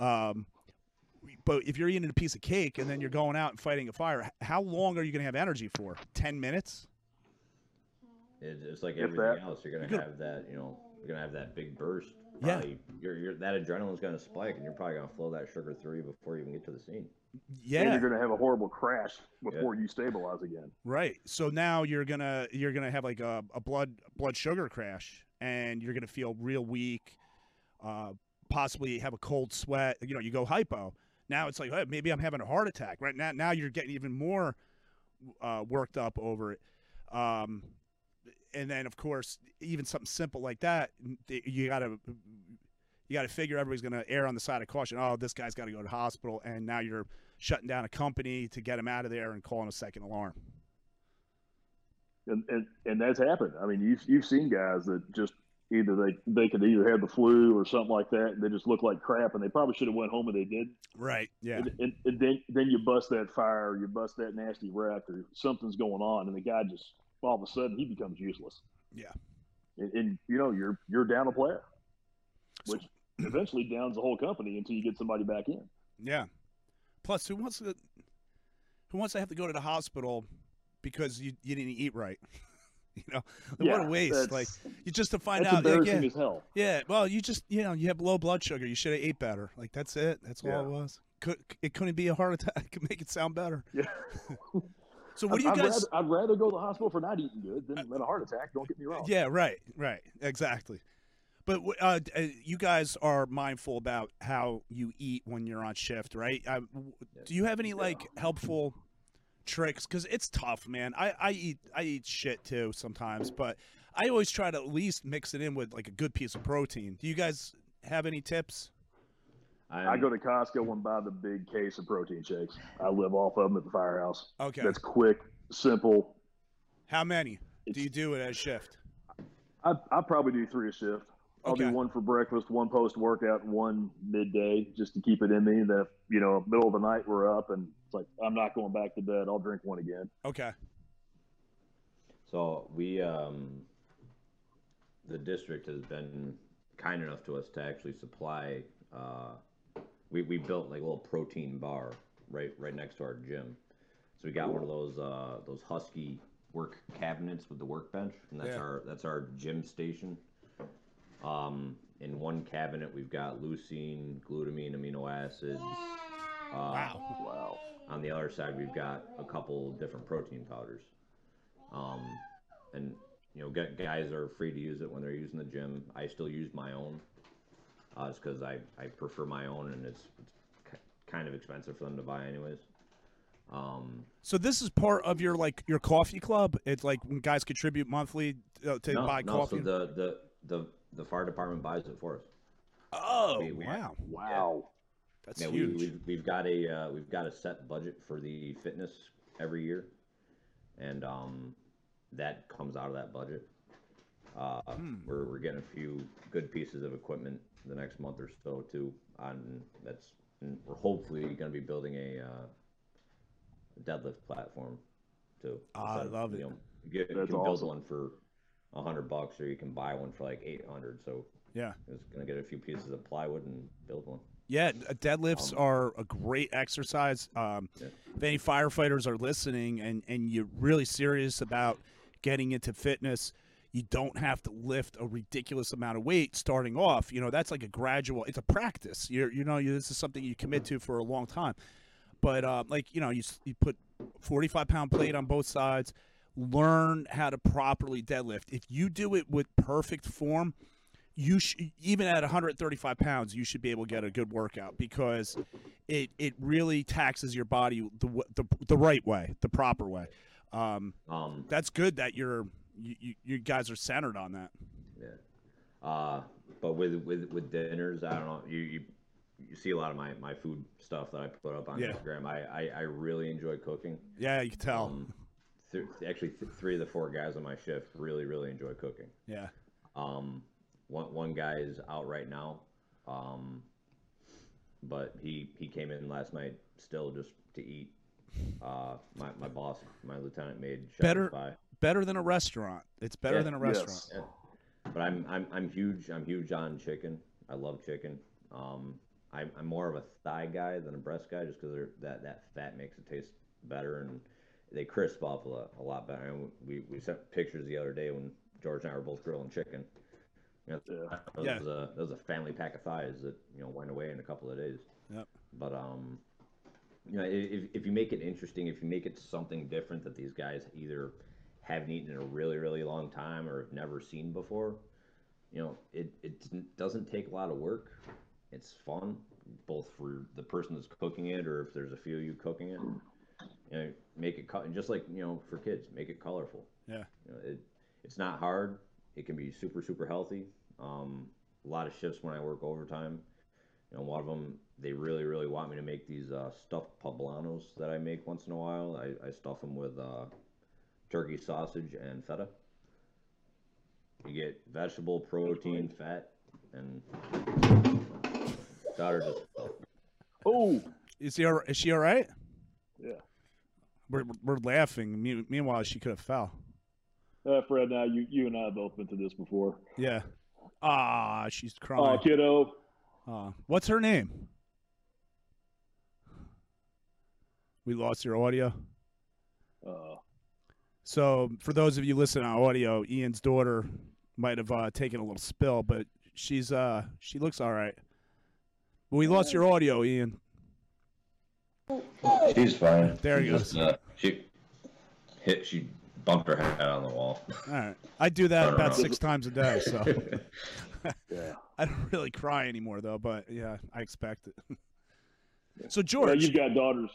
Um, but if you're eating a piece of cake and then you're going out and fighting a fire, how long are you going to have energy for? ten minutes? It's like everything else. You're going to have that, you know, you're going to have that big burst. Probably, yeah. You're, you're, that adrenaline's going to spike, and you're probably going to flow that sugar through you before you even get to the scene. Yeah, and you're going to have a horrible crash before yeah. you stabilize again. Right. So now you're gonna you're gonna have like a, a blood blood sugar crash, and you're gonna feel real weak. Uh, possibly have a cold sweat. You know, you go hypo. Now it's like, hey, maybe I'm having a heart attack. Right now, now you're getting even more uh, worked up over it. Um, and then of course, even something simple like that, you gotta. You got to figure everybody's going to err on the side of caution. Oh, this guy's got to go to the hospital, and now you're shutting down a company to get him out of there and calling a second alarm. And and, and that's happened. I mean, you've, you've seen guys that just either they, they could either have the flu or something like that, and they just look like crap, and they probably should have went home and they did. Right, yeah. And, and, and then, then you bust that fire, or you bust that nasty wreck, or something's going on, and the guy just, all of a sudden, he becomes useless. Yeah. And, and you know, you're, you're down a player. Which eventually downs the whole company until you get somebody back in. Yeah. Plus, who wants to who wants to have to go to the hospital because you, you didn't eat right? You know, like, yeah, what a waste! Like, you just to find out, embarrassing like, yeah, as hell. Yeah, well, you just you know you have low blood sugar. You should have ate better. Like that's it. That's all yeah. it was. Could, it couldn't be a heart attack. It could make it sound better. Yeah. So what do you guys? I'd rather, I'd rather go to the hospital for not eating good than, than a heart attack. Don't get me wrong. Yeah. Right. Right. Exactly. But uh, you guys are mindful about how you eat when you're on shift, right? I, do you have any like helpful tricks? Because it's tough, man. I, I eat I eat shit too sometimes, but I always try to at least mix it in with like a good piece of protein. Do you guys have any tips? I'm... I go to Costco and buy the big case of protein shakes. I live off of them at the firehouse. Okay, that's quick, simple. How many it's... do you do it at a shift? I I probably do three a shift. I'll okay. do one for breakfast, one post-workout, one midday, just to keep it in me. That, you know, middle of the night we're up and it's like, I'm not going back to bed. I'll drink one again. Okay. So we, um, the district has been kind enough to us to actually supply. Uh, we we built like a little protein bar right right next to our gym. So we got cool. one of those uh, those Husky work cabinets with the workbench, and that's yeah. our that's our gym station. Um, in one cabinet, we've got leucine, glutamine, amino acids. Uh, wow. Wow. On the other side, we've got a couple different protein powders. Um, and, you know, guys are free to use it when they're using the gym. I still use my own uh, just because I, I prefer my own, and it's, it's kind of expensive for them to buy anyways. Um, so this is part of your, like, your coffee club? It's like when guys contribute monthly to, to no, buy no, coffee? No, so the, the, the The fire department buys it for us. Oh, we, we, wow. Yeah. Wow. That's yeah, huge. We, we've, we've got a uh, we've got a set budget for the fitness every year, and um, that comes out of that budget. Uh, hmm. We're we're getting a few good pieces of equipment the next month or so too. On that's and we're hopefully going to be building a uh, deadlift platform too. I Instead love of, it. You know, you can awesome. build one for a hundred bucks, or you can buy one for like eight hundred. So yeah, it's going to get a few pieces of plywood and build one. Yeah. Deadlifts um, are a great exercise. Um, yeah. If any firefighters are listening and, and you're really serious about getting into fitness, you don't have to lift a ridiculous amount of weight starting off. You know, that's like a gradual, it's a practice. You're, you know, you, this is something you commit to for a long time, but uh, like, you know, you, you put forty-five pound plate on both sides. Learn how to properly deadlift. If you do it with perfect form, you sh- even at one hundred thirty-five pounds, you should be able to get a good workout, because it it really taxes your body the the, the right way, the proper way. Um, um that's good that you're you, you you guys are centered on that. Yeah. Uh but with with with dinners, I don't know, you you, you see a lot of my my food stuff that I put up on yeah. Instagram. I, I I really enjoy cooking. Yeah, you can tell. Um, Actually, th- three of the four guys on my shift really, really enjoy cooking. Yeah. Um, one one guy is out right now, um, but he he came in last night still just to eat. Uh, my my boss, my lieutenant, made better pie. better than a restaurant. It's better yeah, than a restaurant. Yes. Yeah. But I'm I'm I'm huge. I'm huge on chicken. I love chicken. Um, I'm I'm more of a thigh guy than a breast guy, just because that that fat makes it taste better, and they crisp up a, a lot better. I mean, we we sent pictures the other day when George and I were both grilling chicken. You know, that, was yeah. a, that was a family pack of thighs that, you know, went away in a couple of days. Yep. But um, you know, if if you make it interesting, if you make it something different that these guys either haven't eaten in a really really long time or have never seen before, you know, it it doesn't take a lot of work. It's fun, both for the person that's cooking it, or if there's a few of you cooking it. You know, make it cut, and just like, you know, for kids, make it colorful. Yeah, you know, it it's not hard. It can be super super healthy. Um, a lot of shifts when I work overtime, you know, one of them they really really want me to make these uh, stuffed poblanos that I make once in a while. I, I stuff them with uh, turkey sausage and feta. You get vegetable, protein, fat, and daughter just. Oh, is she all right? Is she all right? Yeah. We're, we're laughing. Me, meanwhile, she could have fell. Uh, Fred, now you, you and I have both been through this before. Yeah. Ah, she's crying. Oh, uh, kiddo. Uh, what's her name? We lost your audio. Uh, so for those of you listening on audio, Ian's daughter might have uh, taken a little spill, but she's uh, she looks all right. But we lost your audio, Ian. She's fine. There you go. Uh, she hit. She bumped her head on the wall. All right, I do that about six times a day. So yeah. I don't really cry anymore though. But yeah, I expect it. So George, well, you've got daughters.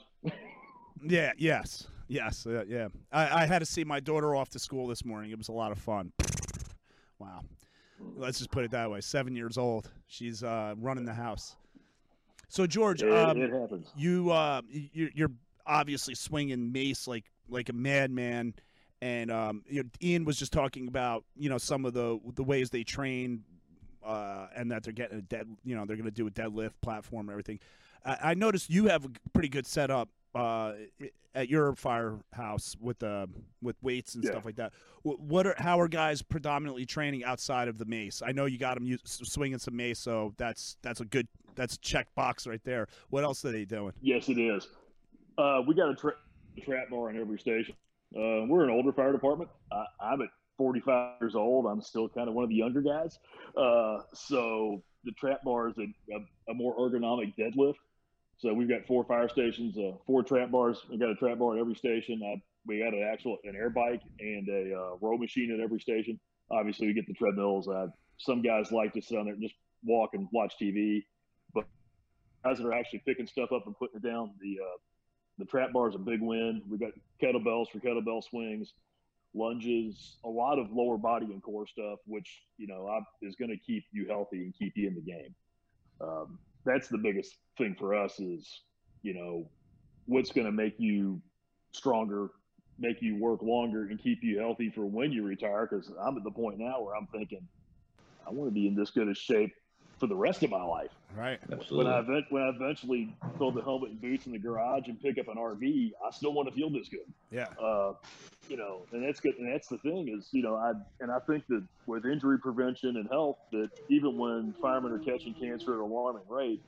Yeah. Yes. Yes. Uh, yeah. I, I had to see my daughter off to school this morning. It was a lot of fun. Wow. Let's just put it that way. Seven years old. She's uh, running the house. So George, it, um, it happens. You uh, you you're obviously swinging mace like like a madman, and um, you know, Ian was just talking about you know some of the the ways they train, uh, and that they're getting a dead you know they're going to do a deadlift platform and everything. I noticed you have a pretty good setup uh, at your firehouse with uh, with weights and yeah. stuff like that. What are how are guys predominantly training outside of the mace? I know you got them use, swinging some mace, so that's that's a good that's a check box right there. What else are they doing? Yes, it is. Uh, we got a tra- trap bar in every station. Uh, we're an older fire department. I, I'm at forty-five years old. I'm still kind of one of the younger guys. Uh, so the trap bar is a, a, a more ergonomic deadlift. So we've got four fire stations, uh, four trap bars. We've got a trap bar at every station. Uh, we got an actual an air bike and a uh, row machine at every station. Obviously, we get the treadmills. Uh, some guys like to sit on there and just walk and watch T V. But guys that are actually picking stuff up and putting it down, the uh, the trap bar is a big win. We've got kettlebells for kettlebell swings, lunges, a lot of lower body and core stuff, which you know I, is going to keep you healthy and keep you in the game. Um, That's the biggest thing for us is, you know, what's going to make you stronger, make you work longer, and keep you healthy for when you retire. Because I'm at the point now where I'm thinking, I want to be in this good of shape for the rest of my life. Right. Absolutely. When I when I eventually throw the helmet and boots in the garage and pick up an R V, I still want to feel this good. Yeah. Uh, you know, and that's good. And that's the thing is, you know, I and I think that with injury prevention and health, that even when firemen are catching cancer at an alarming rate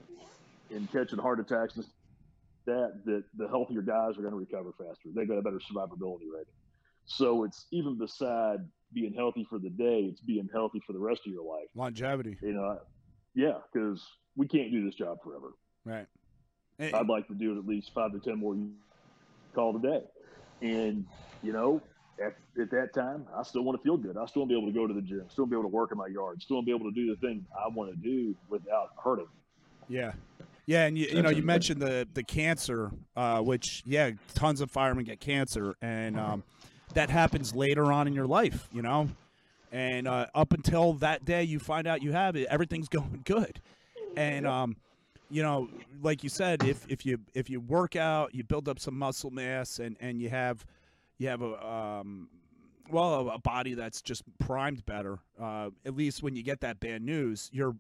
and catching heart attacks and that, that the healthier guys are going to recover faster. They got a better survivability rating. So it's even beside being healthy for the day, it's being healthy for the rest of your life. Longevity. You know. I, Yeah, because we can't do this job forever. Right. Hey. I'd like to do it at least five to ten more calls a day. And, you know, at, at that time, I still want to feel good. I still want to be able to go to the gym. Still want to be able to work in my yard. Still want to be able to do the thing I want to do without hurting. Yeah. Yeah, and, you, you know, you mentioned the, the cancer, uh, which, yeah, tons of firemen get cancer. And um, that happens later on in your life, you know. And uh, up until that day you find out you have it, everything's going good. And, um, you know, like you said, if, if you if you work out, you build up some muscle mass and, and you have you have a, um, well, a body that's just primed better, uh, at least when you get that bad news, you're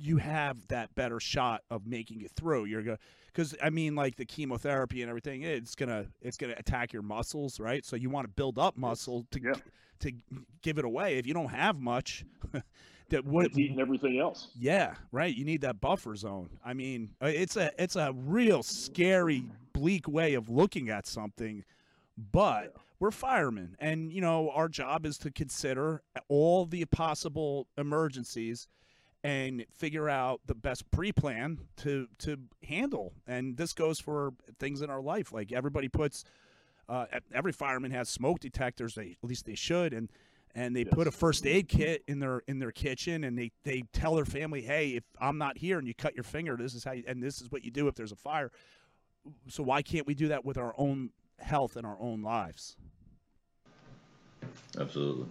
you have that better shot of making it through. You're going because I mean, like the chemotherapy and everything, it's gonna it's gonna attack your muscles, right? So you want to build up muscle to yeah. to give it away. If you don't have much, that would it's eating everything else. Yeah, right. You need that buffer zone. I mean, it's a it's a real scary, bleak way of looking at something, but we're firemen, and you know our job is to consider all the possible emergencies and figure out the best pre-plan to to handle. And this goes for things in our life. Like everybody puts, uh, every fireman has smoke detectors. They at least they should, and and they yes. put a first aid kit in their in their kitchen, and they they tell their family, hey, if I'm not here and you cut your finger, this is how you, and this is what you do if there's a fire. So why can't we do that with our own health and our own lives? Absolutely.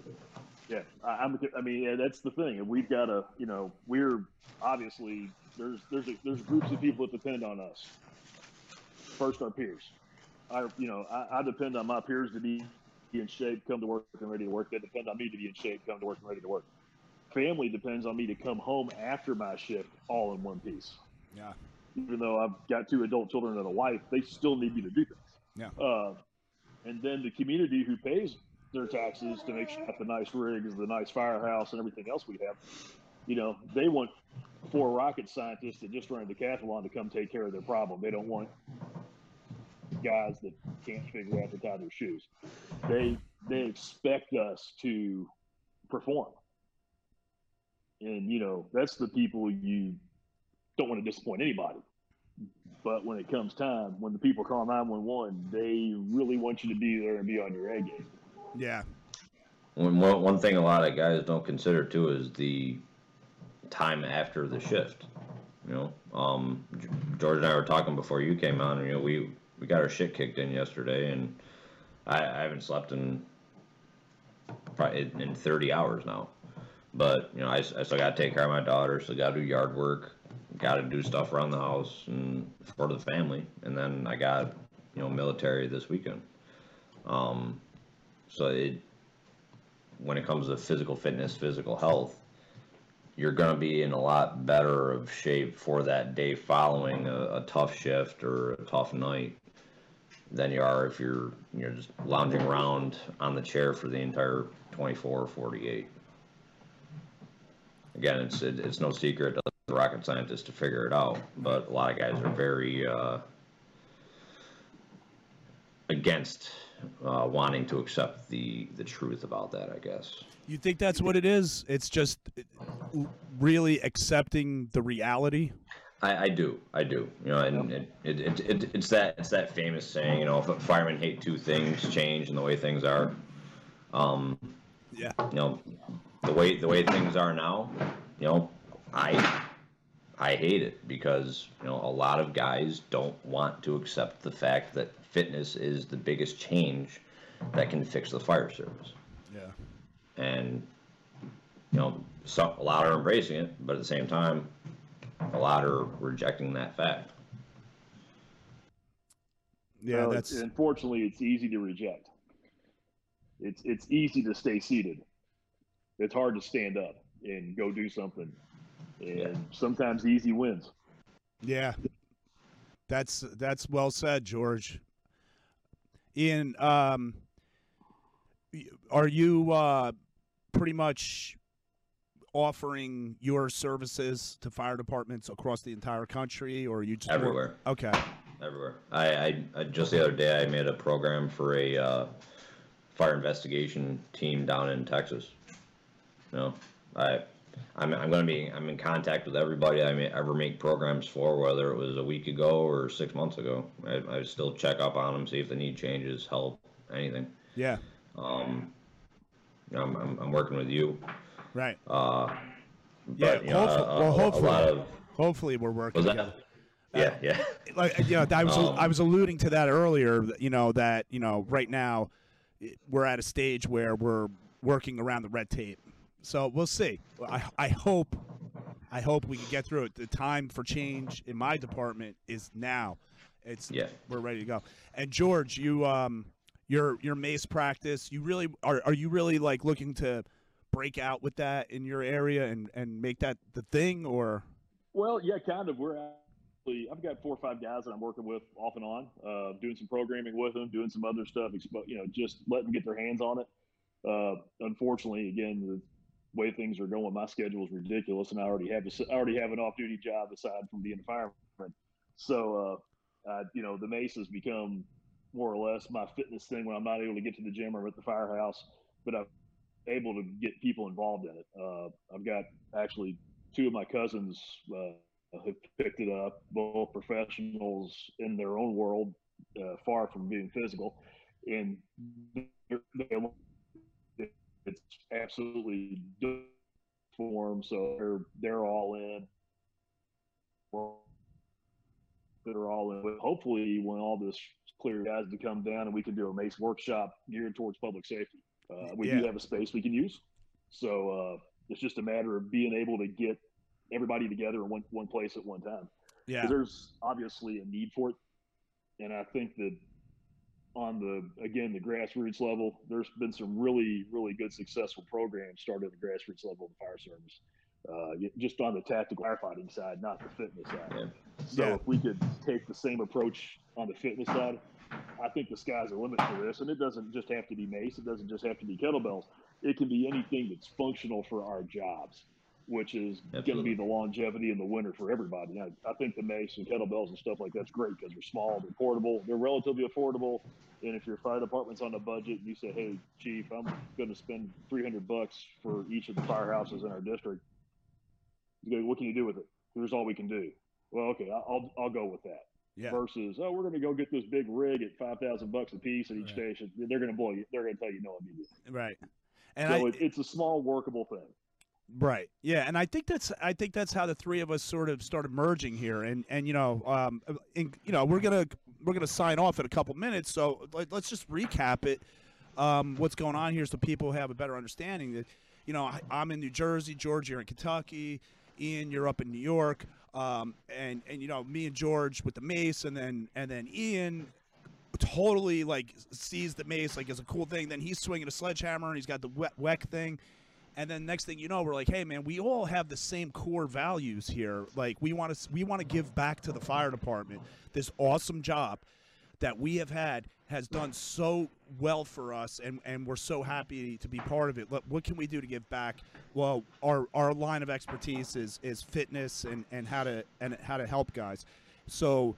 Yeah, I'm, I mean, yeah, that's the thing. And we've got to, you know, we're obviously there's there's a, there's groups of people that depend on us. First, our peers. I, you know, I, I depend on my peers to be in shape, come to work and ready to work. They depend on me to be in shape, come to work and ready to work. Family depends on me to come home after my shift, all in one piece. Yeah. Even though I've got two adult children and a wife, they still need me to do things. Yeah. Uh, and then the community who pays their taxes to make sure that the nice rigs, the nice firehouse, and everything else we have, you know, they want four rocket scientists that just run a decathlon to come take care of their problem. They don't want guys that can't figure out to tie their shoes. They they expect us to perform. And, you know, that's the people you don't want to disappoint anybody. But when it comes time, when the people call nine one one, they really want you to be there and be on your A game. Yeah. One, one thing a lot of guys don't consider, too, is the time after the shift. You know, um, George and I were talking before you came on, and, you know, we, we got our shit kicked in yesterday, and I, I haven't slept in probably in thirty hours now. But, you know, I, I still got to take care of my daughter, still got to do yard work, got to do stuff around the house and for the family. And then I got, you know, military this weekend. Um, so it, when it comes to physical fitness, physical health, you're going to be in a lot better of shape for that day following a, a tough shift or a tough night than you are if you're, you know, just lounging around on the chair for the entire twenty-four or forty-eight. Again, it's it, it's no secret to the rocket scientists to figure it out, but a lot of guys are very uh, against uh, wanting to accept the, the truth about that, I guess. You think that's what it is? It's just really accepting the reality? I, I do, I do. You know, and it, it, it, it, it's that it's that famous saying, you know, firemen hate two things: change and the way things are. Um, yeah. You know, the way the way things are now, you know, I I hate it because, you know, a lot of guys don't want to accept the fact that fitness is the biggest change that can fix the fire service. Yeah. And, you know, so a lot are embracing it, but at the same time, a lot are rejecting that fact. Yeah, well, that's it's, unfortunately it's easy to reject. It's it's easy to stay seated. It's hard to stand up and go do something. And yeah. Sometimes easy wins. Yeah. That's that's well said, George. Ian, um, are you uh, pretty much offering your services to fire departments across the entire country, or are you just everywhere? More... Okay. Everywhere. I, I just the other day I made a program for a uh, fire investigation team down in Texas. No, I, I'm, I'm going to be, I'm in contact with everybody I may ever make programs for, whether it was a week ago or six months ago. I, I still check up on them, see if they need changes, help, anything. Yeah. Um, I'm, I'm, I'm working with you. Right. Uh, but, yeah. You know, hopefully, a, well, a, hopefully, a lot of, hopefully we're working together. That, yeah. Uh, yeah. Like, you know, I was, um, I was alluding to that earlier, you know, that, you know, right now we're at a stage where we're working around the red tape. So we'll see. I, I hope I hope we can get through it. The time for change in my department is now. It's yeah. We're ready to go. And George, you um your your mace practice, you really are are you really like looking to break out with that in your area and, and make that the thing, or? Well, yeah, kind of. We're actually I've got four or five guys that I'm working with off and on, uh, doing some programming with them, doing some other stuff, you know, just let them get their hands on it. Uh, unfortunately, again, the way things are going, my schedule is ridiculous, and I already have I already have an off-duty job aside from being a fireman. So, uh, I, you know, the mace has become more or less my fitness thing when I'm not able to get to the gym or at the firehouse, but I'm able to get people involved in it. Uh, I've got actually two of my cousins uh, who picked it up, both professionals in their own world, uh, far from being physical, and they're, they're it's absolutely different form, so they're they're all in. They're all in. But hopefully, when all this clear guys to come down, and we can do a mace workshop geared towards public safety. Uh, we yeah. do have a space we can use, so uh, it's just a matter of being able to get everybody together in one one place at one time. Yeah, there's obviously a need for it, and I think that. On the, again, the grassroots level, there's been some really, really good successful programs started at the grassroots level of the fire service, uh, just on the tactical firefighting side, not the fitness side. Yeah. So yeah. If we could take the same approach on the fitness side, I think the sky's the limit for this. And it doesn't just have to be mace. It doesn't just have to be kettlebells. It can be anything that's functional for our jobs. which is going to be the longevity in the winter for everybody. I, I think the mace and kettlebells and stuff like that's great because they're small, they're portable, they're relatively affordable. And if your fire department's on a budget and you say, hey, chief, I'm going to spend three hundred bucks for each of the firehouses in our district, you go, what can you do with it? Here's all we can do. Well, okay, I'll, I'll go with that. Yeah. Versus, oh, we're going to go get this big rig at five thousand bucks a piece at each station. They're going to blow you. They're going to tell you no immediately. Right. And so I, it, it's a small workable thing. Right. Yeah. And I think that's, I think that's how the three of us sort of started merging here. And, and, you know, um, in, you know, we're going to, we're going to sign off in a couple minutes. So let, let's just recap it. Um, what's going on here so people have a better understanding that, you know, I, I'm in New Jersey, George, you're in Kentucky, Ian, you're up in New York. Um, and, and, you know, me and George with the mace and then, and then Ian totally like sees the mace, like as a cool thing. Then he's swinging a sledgehammer and he's got the Weck thing. And then next thing you know, we're like, hey, man, we all have the same core values here. Like we want to we want to give back to the fire department. This awesome job that we have had has done so well for us, and, and we're so happy to be part of it. Look, what can we do to give back? Well, our, our line of expertise is is fitness and, and how to and how to help guys. So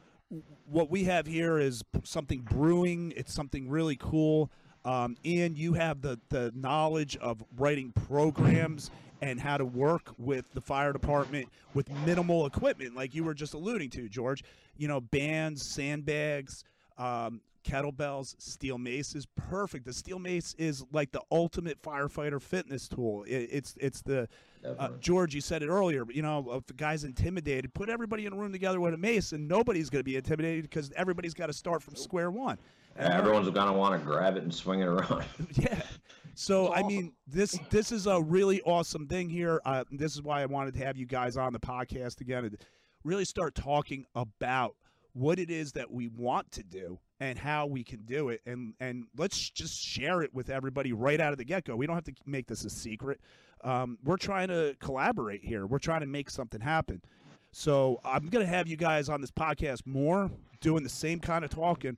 what we have here is something brewing. It's something really cool. Um, Ian, you have the, the knowledge of writing programs and how to work with the fire department with minimal equipment, like you were just alluding to, George. You know, bands, sandbags, um, kettlebells, steel mace is perfect. The steel mace is like the ultimate firefighter fitness tool. It, it's it's the uh, George, you said it earlier, but you know, if the guy's intimidated, put everybody in a room together with a mace, and nobody's going to be intimidated because everybody's got to start from square one. And everyone's going to want to grab it and swing it around. Yeah. So, awesome. I mean, this this is a really awesome thing here. Uh, this is why I wanted to have you guys on the podcast again and really start talking about what it is that we want to do and how we can do it. And, and let's just share it with everybody right out of the get-go. We don't have to make this a secret. Um, we're trying to collaborate here. We're trying to make something happen. So I'm going to have you guys on this podcast more, doing the same kind of talking.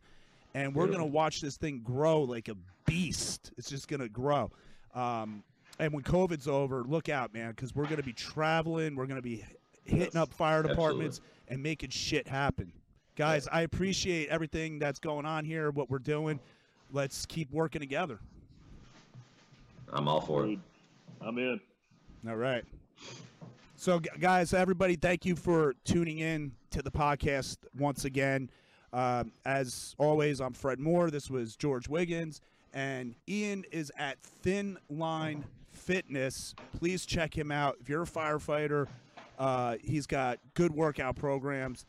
And we're going to watch this thing grow like a beast. It's just going to grow. Um, and when COVID's over, look out, man, because we're going to be traveling. We're going to be hitting up fire departments Absolutely. and making shit happen. Guys, I appreciate everything that's going on here, what we're doing. Let's keep working together. I'm all for it. I'm in. All right. So, guys, everybody, thank you for tuning in to the podcast once again. Um, as always, I'm Fred Moore. This was George Wiggins, and Ian is at Thin Line Fitness. Please check him out. If you're a firefighter, uh, he's got good workout programs.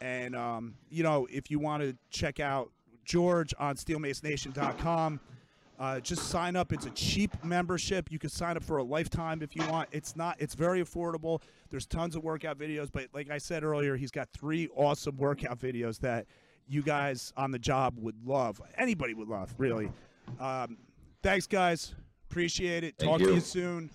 And, um, you know, if you want to check out George on Steel Mace Nation dot com, uh, just sign up. It's a cheap membership. You can sign up for a lifetime if you want. It's not, it's very affordable. There's tons of workout videos, but like I said earlier, he's got three awesome workout videos that you guys on the job would love. Anybody would love, really. Um, thanks, guys. Appreciate it. Talk to you soon.